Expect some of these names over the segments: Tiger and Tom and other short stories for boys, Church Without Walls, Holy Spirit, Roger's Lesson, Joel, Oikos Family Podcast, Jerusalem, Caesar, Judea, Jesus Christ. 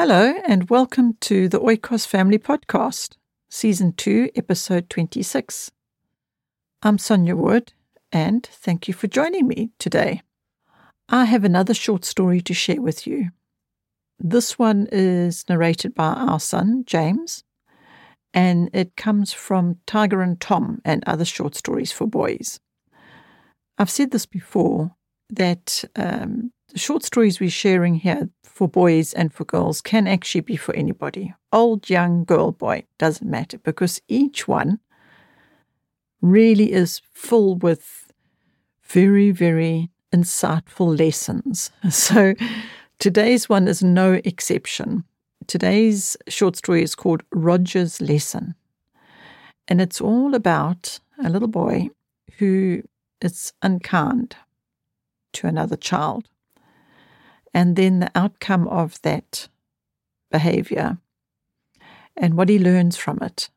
Hello and welcome to the Oikos Family Podcast, Season 2, Episode 26. I'm Sonia Wood and thank you for joining me today. I have another short story to share with you. This one is narrated by our son, James, and it comes from Tiger and Tom and Other Short Stories for Boys. I've said this before, that the short stories we're sharing here for boys and for girls can actually be for anybody. Old, young, girl, boy, doesn't matter, because each one really is full with very, very insightful lessons. So today's one is no exception. Today's short story is called Roger's Lesson. And it's all about a little boy who is unkind to another child. And then the outcome of that behavior and what he learns from it.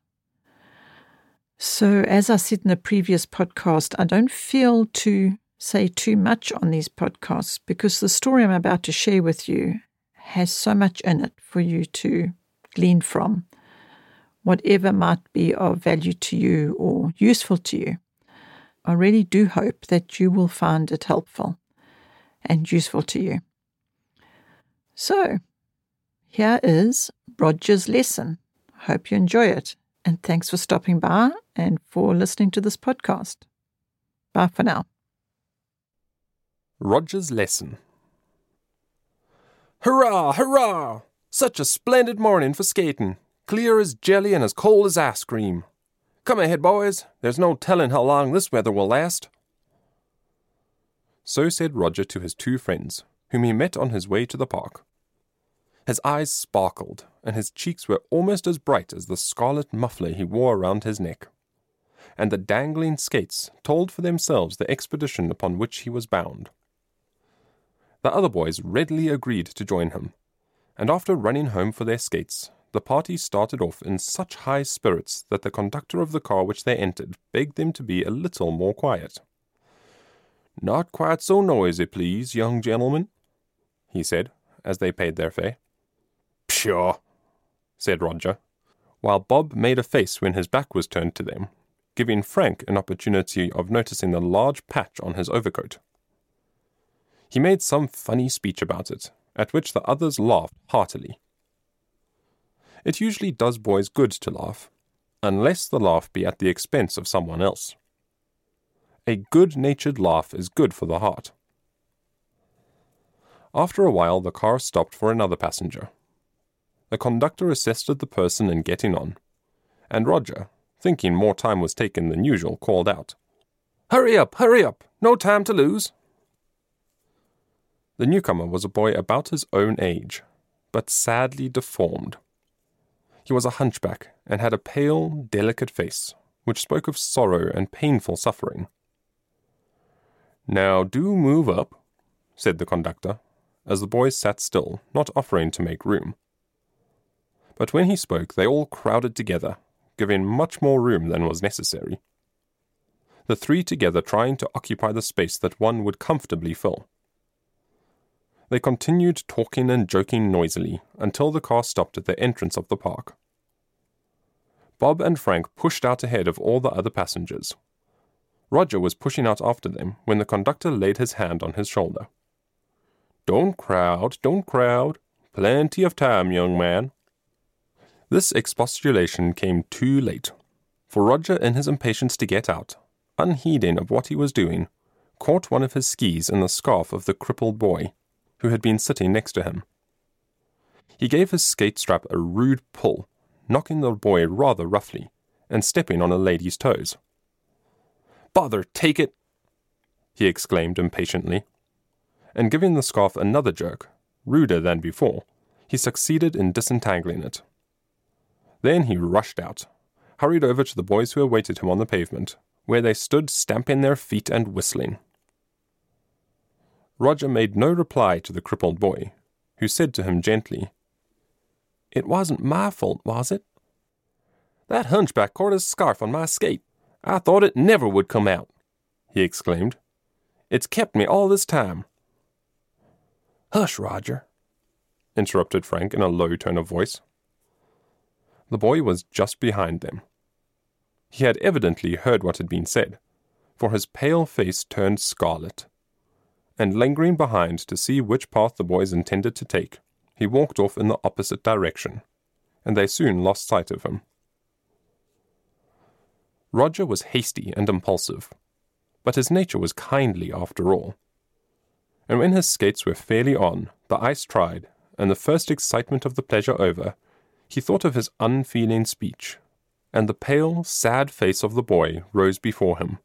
So as I said in the previous podcast, I don't feel to say too much on these podcasts because the story I'm about to share with you has so much in it for you to glean from, whatever might be of value to you or useful to you. I really do hope that you will find it helpful and useful to you. So, here is Roger's Lesson. I hope you enjoy it. And thanks for stopping by and for listening to this podcast. Bye for now. Roger's Lesson. Hurrah, hurrah! Such a splendid morning for skating. Clear as jelly and as cold as ice cream. Come ahead, boys. There's no telling how long this weather will last. So said Roger to his two friends, whom he met on his way to the park. His eyes sparkled, and his cheeks were almost as bright as the scarlet muffler he wore around his neck, and the dangling skates told for themselves the expedition upon which he was bound. The other boys readily agreed to join him, and after running home for their skates, the party started off in such high spirits that the conductor of the car which they entered begged them to be a little more quiet. "Not quite so noisy, please, young gentlemen," he said, as they paid their fare. "Pshaw," said Roger, while Bob made a face when his back was turned to them, giving Frank an opportunity of noticing the large patch on his overcoat. He made some funny speech about it, at which the others laughed heartily. It usually does boys good to laugh, unless the laugh be at the expense of someone else. A good-natured laugh is good for the heart. After a while, the car stopped for another passenger. The conductor assisted the person in getting on, and Roger, thinking more time was taken than usual, called out, "Hurry up, hurry up! No time to lose!" The newcomer was a boy about his own age, but sadly deformed. He was a hunchback and had a pale, delicate face, which spoke of sorrow and painful suffering. "Now do move up," said the conductor, as the boys sat still, not offering to make room. But when he spoke, they all crowded together, giving much more room than was necessary, the three together trying to occupy the space that one would comfortably fill. They continued talking and joking noisily until the car stopped at the entrance of the park. Bob and Frank pushed out ahead of all the other passengers. Roger was pushing out after them when the conductor laid his hand on his shoulder. "Don't crowd, don't crowd. Plenty of time, young man." This expostulation came too late, for Roger, in his impatience to get out, unheeding of what he was doing, caught one of his skis in the scarf of the crippled boy, who had been sitting next to him. He gave his skate strap a rude pull, knocking the boy rather roughly, and stepping on a lady's toes. "Bother, take it!" he exclaimed impatiently, and giving the scarf another jerk, ruder than before, he succeeded in disentangling it. Then he rushed out, hurried over to the boys who awaited him on the pavement, where they stood stamping their feet and whistling. Roger made no reply to the crippled boy, who said to him gently, "It wasn't my fault, was it? That hunchback caught his scarf on my skate. I thought it never would come out," he exclaimed. "It's kept me all this time." "Hush, Roger," interrupted Frank in a low tone of voice. The boy was just behind them. He had evidently heard what had been said, for his pale face turned scarlet, and lingering behind to see which path the boys intended to take, he walked off in the opposite direction, and they soon lost sight of him. Roger was hasty and impulsive, but his nature was kindly after all, and when his skates were fairly on, the ice tried, and the first excitement of the pleasure over, he thought of his unfeeling speech, and the pale, sad face of the boy rose before him.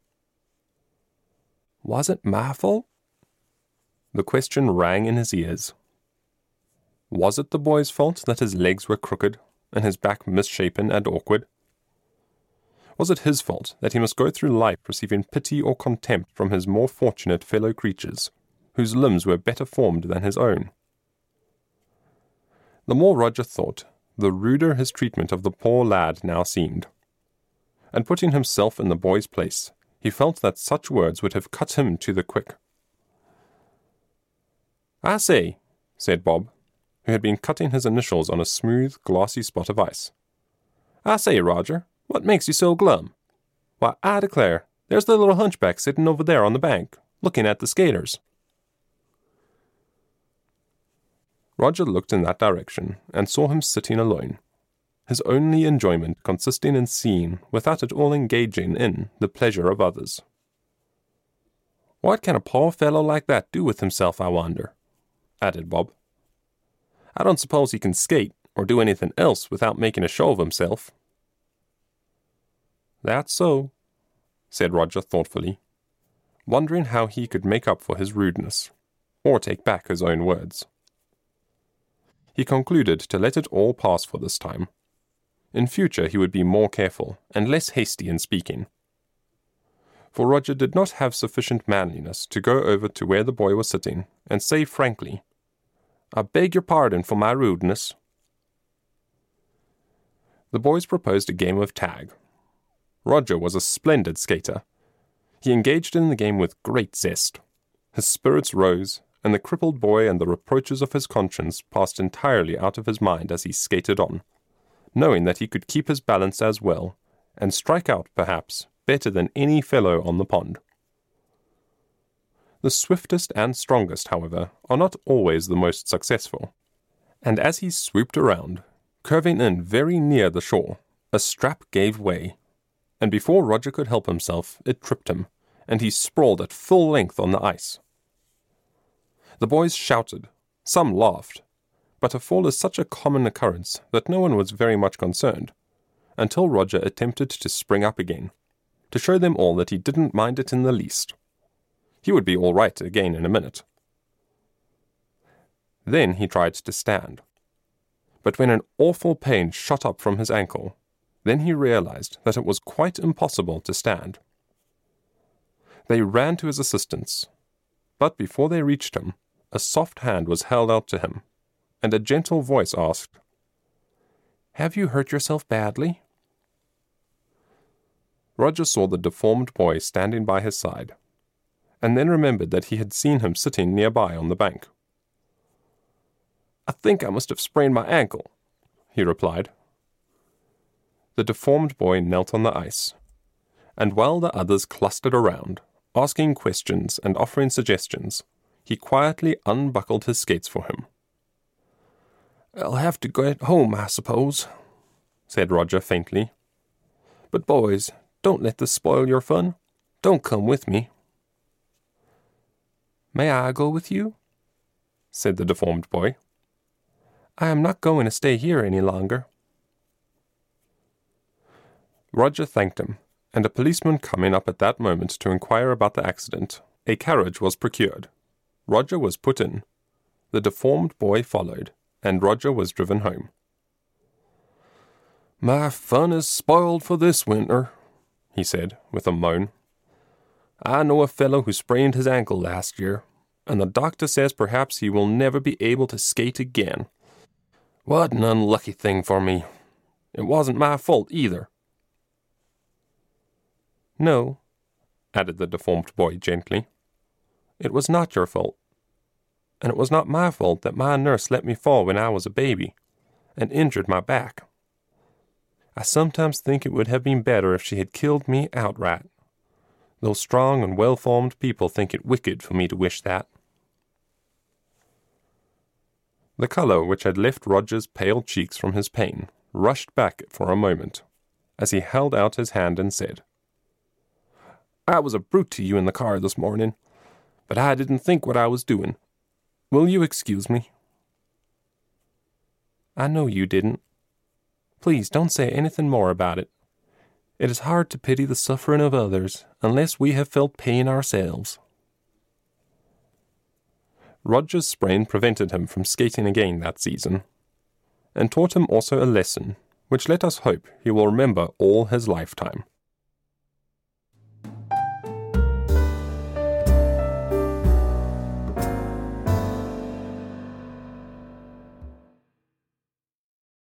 "Was it my fault?" The question rang in his ears. Was it the boy's fault that his legs were crooked, and his back misshapen and awkward? Was it his fault that he must go through life receiving pity or contempt from his more fortunate fellow creatures, whose limbs were better formed than his own? The more Roger thought, the ruder his treatment of the poor lad now seemed, and putting himself in the boy's place, he felt that such words would have cut him to the quick. "I say," said Bob, who had been cutting his initials on a smooth, glassy spot of ice. "I say, Roger, what makes you so glum? Why, I declare, there's the little hunchback sitting over there on the bank, looking at the skaters." Roger looked in that direction and saw him sitting alone, his only enjoyment consisting in seeing, without at all engaging in, the pleasure of others. "What can a poor fellow like that do with himself, I wonder?" added Bob. "I don't suppose he can skate or do anything else without making a show of himself." "That's so," said Roger thoughtfully, wondering how he could make up for his rudeness, or take back his own words. He concluded to let it all pass for this time. In future he would be more careful and less hasty in speaking. For Roger did not have sufficient manliness to go over to where the boy was sitting and say frankly, "I beg your pardon for my rudeness." The boys proposed a game of tag. Roger was a splendid skater. He engaged in the game with great zest. His spirits rose, and the crippled boy and the reproaches of his conscience passed entirely out of his mind as he skated on, knowing that he could keep his balance as well, and strike out, perhaps, better than any fellow on the pond. The swiftest and strongest, however, are not always the most successful, and as he swooped around, curving in very near the shore, a strap gave way, and before Roger could help himself, it tripped him, and he sprawled at full length on the ice. The boys shouted, some laughed, but a fall is such a common occurrence that no one was very much concerned, until Roger attempted to spring up again, to show them all that he didn't mind it in the least. He would be all right again in a minute. Then he tried to stand, but when an awful pain shot up from his ankle, then he realized that it was quite impossible to stand. They ran to his assistance, but before they reached him, a soft hand was held out to him, and a gentle voice asked, "Have you hurt yourself badly?" Roger saw the deformed boy standing by his side, and then remembered that he had seen him sitting nearby on the bank. "I think I must have sprained my ankle," he replied. The deformed boy knelt on the ice, and while the others clustered around, asking questions and offering suggestions, he quietly unbuckled his skates for him. "I'll have to go home, I suppose," said Roger faintly. "But boys, don't let this spoil your fun. Don't come with me." "May I go with you?" said the deformed boy. "I am not going to stay here any longer." Roger thanked him, and a policeman coming up at that moment to inquire about the accident, a carriage was procured. Roger was put in. The deformed boy followed, and Roger was driven home. "My fun is spoiled for this winter," he said, with a moan. "I know a fellow who sprained his ankle last year, and the doctor says perhaps he will never be able to skate again. What an unlucky thing for me. It wasn't my fault either." "No," added the deformed boy gently, "it was not your fault." and it was not my fault that my nurse let me fall when I was a baby and injured my back. I sometimes think it would have been better if she had killed me outright. Those strong and well-formed people think it wicked for me to wish that. The color which had left Roger's pale cheeks from his pain rushed back for a moment, as he held out his hand and said, "I was a brute to you in the car this morning, but I didn't think what I was doing. Will you excuse me?" "I know you didn't. Please don't say anything more about it. It is hard to pity the suffering of others unless we have felt pain ourselves." Roger's sprain prevented him from skating again that season, and taught him also a lesson, which let us hope he will remember all his lifetime.